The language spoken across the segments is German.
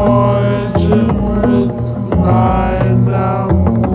heute mit meiner Musik.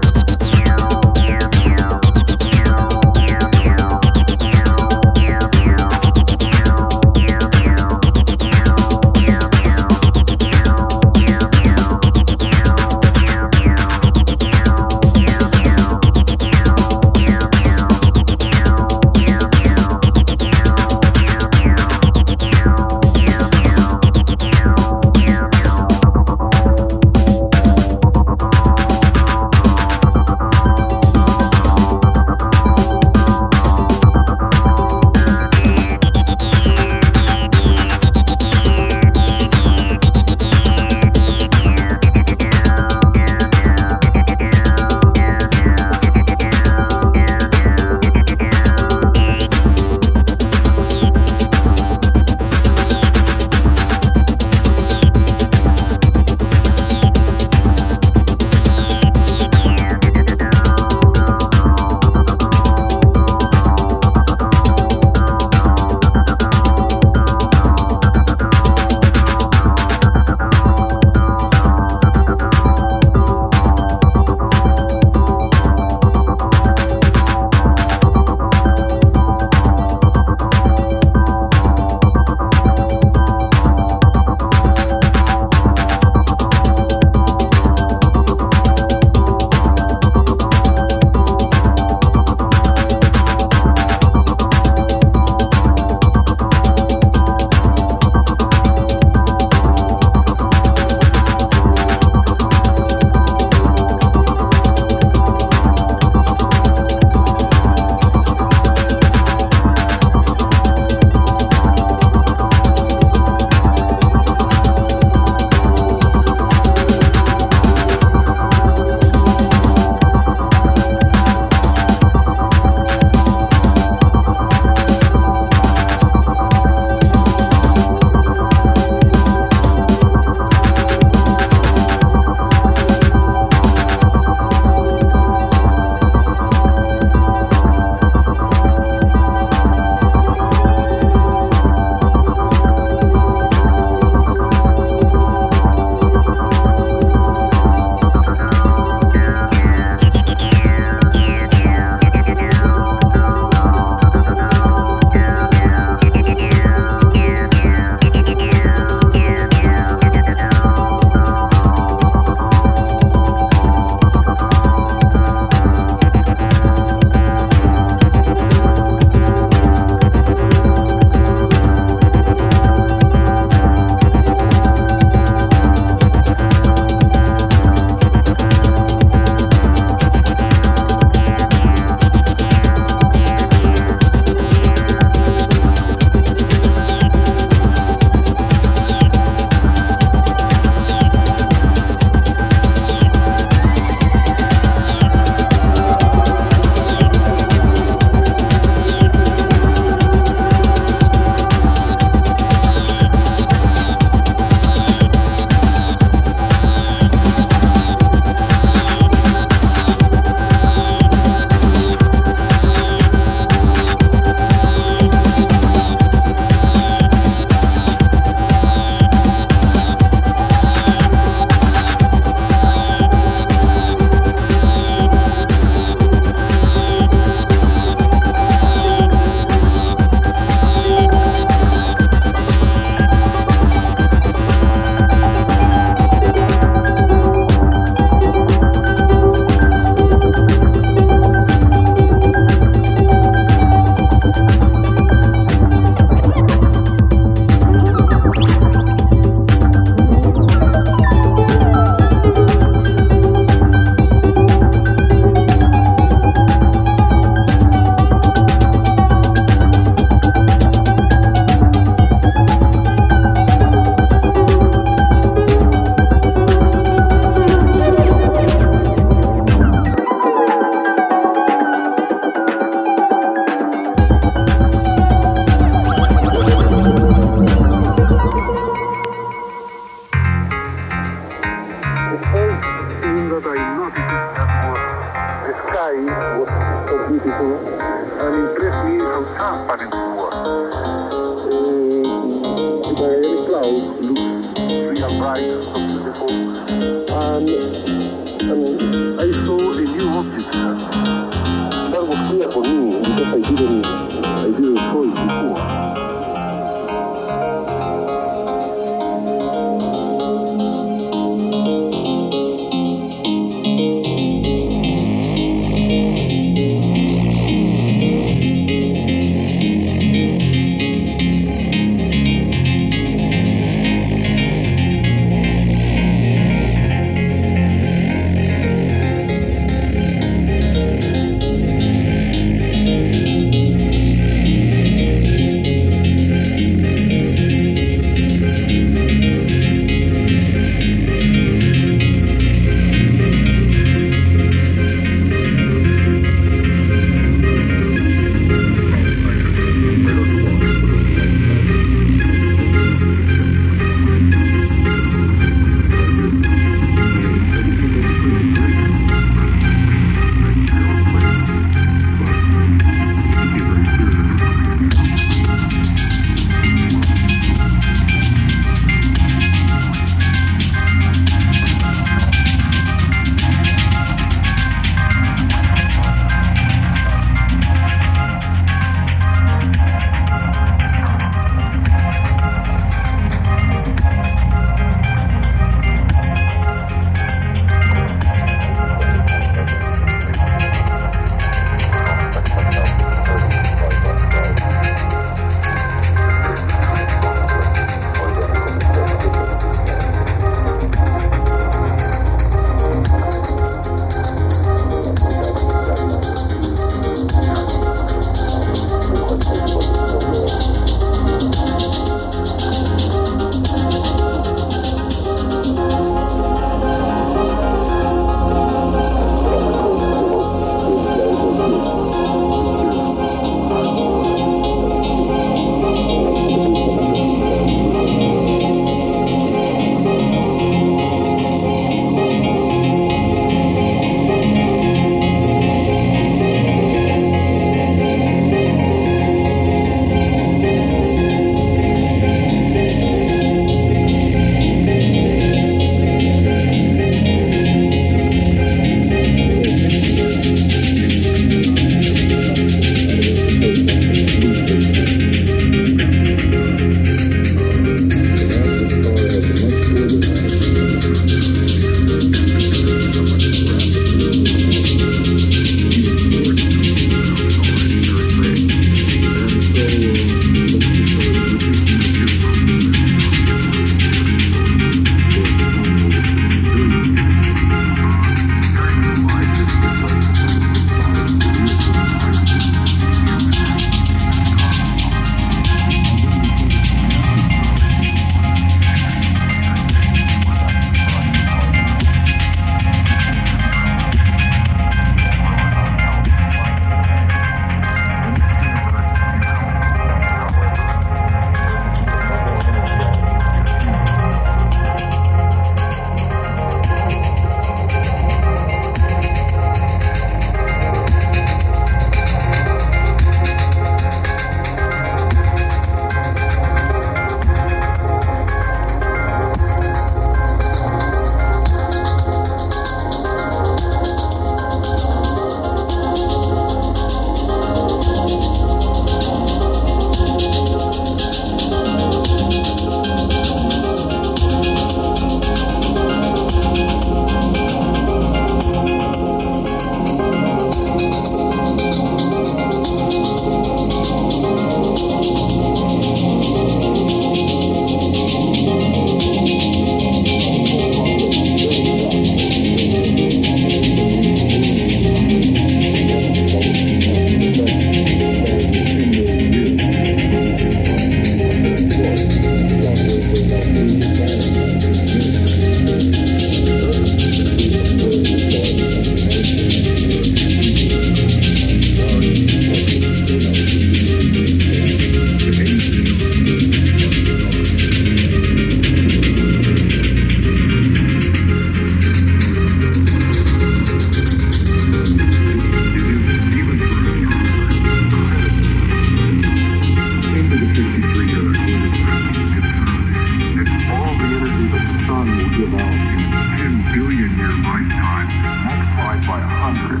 in the 10 billion year lifetime multiplied by 100,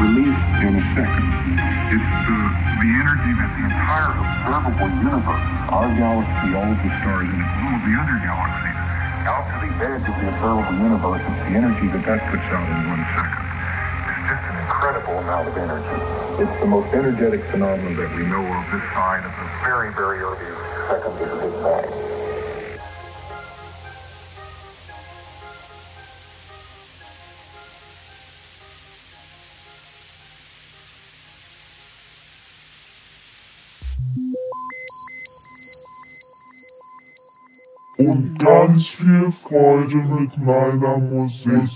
released in a second. It's the energy that the entire observable universe, our galaxy, all of the stars, and all of the other galaxies, out to the edge of the observable universe, it's the energy that puts out in 1 second. It's just an incredible amount of energy. It's the most energetic phenomenon that we know of this side of the very, very early second of the Big Bang. Und ganz viel Freude mit meiner Musik.